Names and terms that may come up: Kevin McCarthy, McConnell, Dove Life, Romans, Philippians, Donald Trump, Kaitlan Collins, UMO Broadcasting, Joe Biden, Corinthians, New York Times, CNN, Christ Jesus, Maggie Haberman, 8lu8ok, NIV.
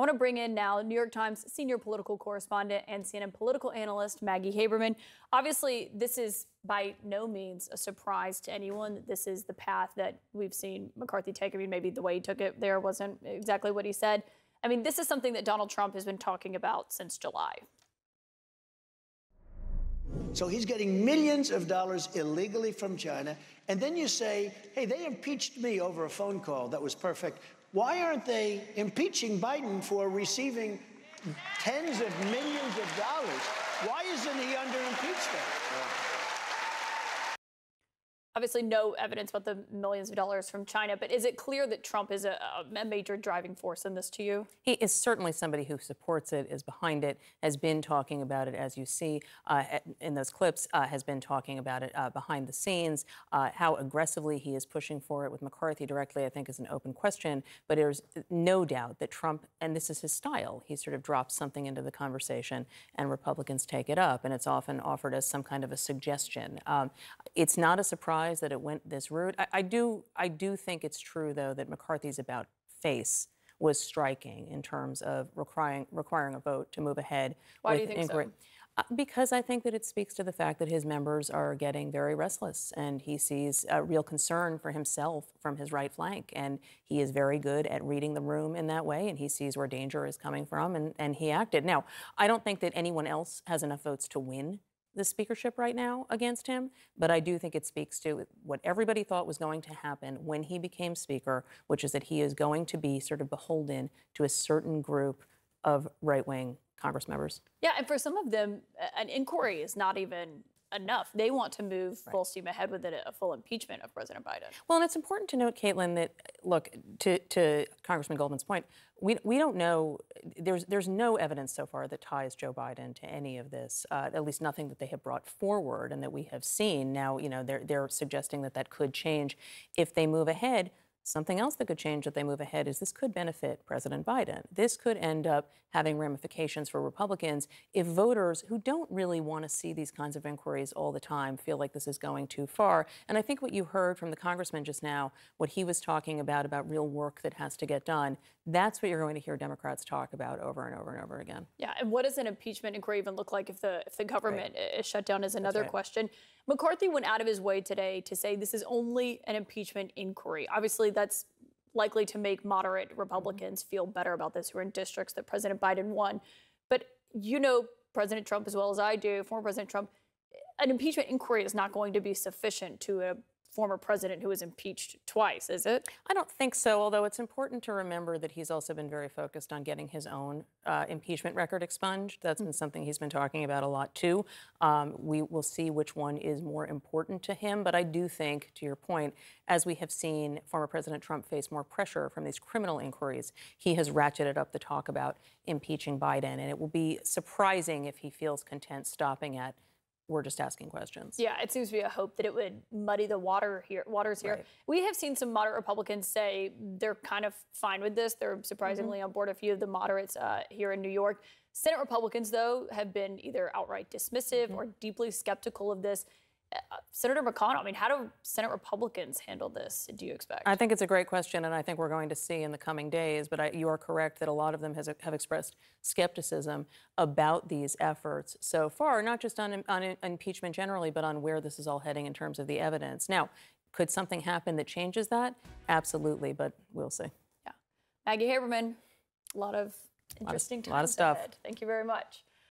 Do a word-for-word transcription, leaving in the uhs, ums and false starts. I want to bring in now New York Times senior political correspondent and C N N political analyst Maggie Haberman. Obviously, this is by no means a surprise to anyone. This is the path that we've seen McCarthy take. I mean, maybe the way he took it there wasn't exactly what he said. I mean, this is something that Donald Trump has been talking about since July. So he's getting millions of dollars illegally from China. And then you say, hey, they impeached me over a phone call that was perfect. Why aren't they impeaching Biden for receiving tens of millions of dollars? Why isn't he under impeachment? Obviously, no evidence about the millions of dollars from China, but is it clear that Trump is a, a major driving force in this to you? He is certainly somebody who supports it, is behind it, has been talking about it, as you see uh, in those clips, uh, has been talking about it uh, behind the scenes. Uh, how aggressively he is pushing for it with McCarthy directly, I think, is an open question. But there's no doubt that Trump, and this is his style, he sort of drops something into the conversation and Republicans take it up, and it's often offered as some kind of a suggestion. Um, it's not a surprise that it went this route. I, I do I do think it's true, though, that McCarthy's about face was striking in terms of requiring requiring a vote to move ahead. Why do you think so? Uh, because I think that it speaks to the fact that his members are getting very restless, and he sees a real concern for himself from his right flank, and he is very good at reading the room in that way, and he sees where danger is coming from, and, and he acted. Now, I don't think that anyone else has enough votes to win the speakership right now against him, but I do think it speaks to what everybody thought was going to happen when he became speaker, which is that he is going to be sort of beholden to a certain group of right-wing Congress members. Yeah, and for some of them, an inquiry is not even enough. They want to move full steam ahead with a full impeachment of President Biden. Well, and it's important to note, Caitlin, that, look, to, to Congressman Goldman's point, we, we don't know, there's, there's no evidence so far that ties Joe Biden to any of this, uh, at least nothing that they have brought forward and that we have seen. Now, you know, they're, they're suggesting that that could change if they move ahead. Something else that could change if they move ahead is this could benefit President Biden. This could end up having ramifications for Republicans if voters who don't really want to see these kinds of inquiries all the time feel like this is going too far. And I think what you heard from the congressman just now, what he was talking about, about real work that has to get done, that's what you're going to hear Democrats talk about over and over and over again. Yeah, and what does an impeachment inquiry even look like if the, if the government right. is shut down is another right. question. McCarthy went out of his way today to say this is only an impeachment inquiry. Obviously, that's likely to make moderate Republicans feel better about this who are in districts that President Biden won. But you know President Trump as well as I do, former President Trump, an impeachment inquiry is not going to be sufficient to a former president who was impeached twice, is it? I don't think so, although it's important to remember that he's also been very focused on getting his own uh, impeachment record expunged. That's been something he's been talking about a lot, too. Um, we will see which one is more important to him. But I do think, to your point, as we have seen former President Trump face more pressure from these criminal inquiries, he has ratcheted up the talk about impeaching Biden. And it will be surprising if he feels content stopping at we're just asking questions. Yeah, it seems to be a hope that it would muddy the water here, waters here. Right. We have seen some moderate Republicans say they're kind of fine with this. They're surprisingly mm-hmm. on board, a few of the moderates uh, here in New York. Senate Republicans, though, have been either outright dismissive mm-hmm. or deeply skeptical of this. Uh, Senator McConnell, I mean, how do Senate Republicans handle this, do you expect? I think it's a great question, and I think we're going to see in the coming days. But I, you are correct that a lot of them has, have expressed skepticism about these efforts so far, not just on, on impeachment generally, but on where this is all heading in terms of the evidence. Now, could something happen that changes that? Absolutely, but we'll see. Yeah. Maggie Haberman, a lot of interesting times ahead. Thank you very much.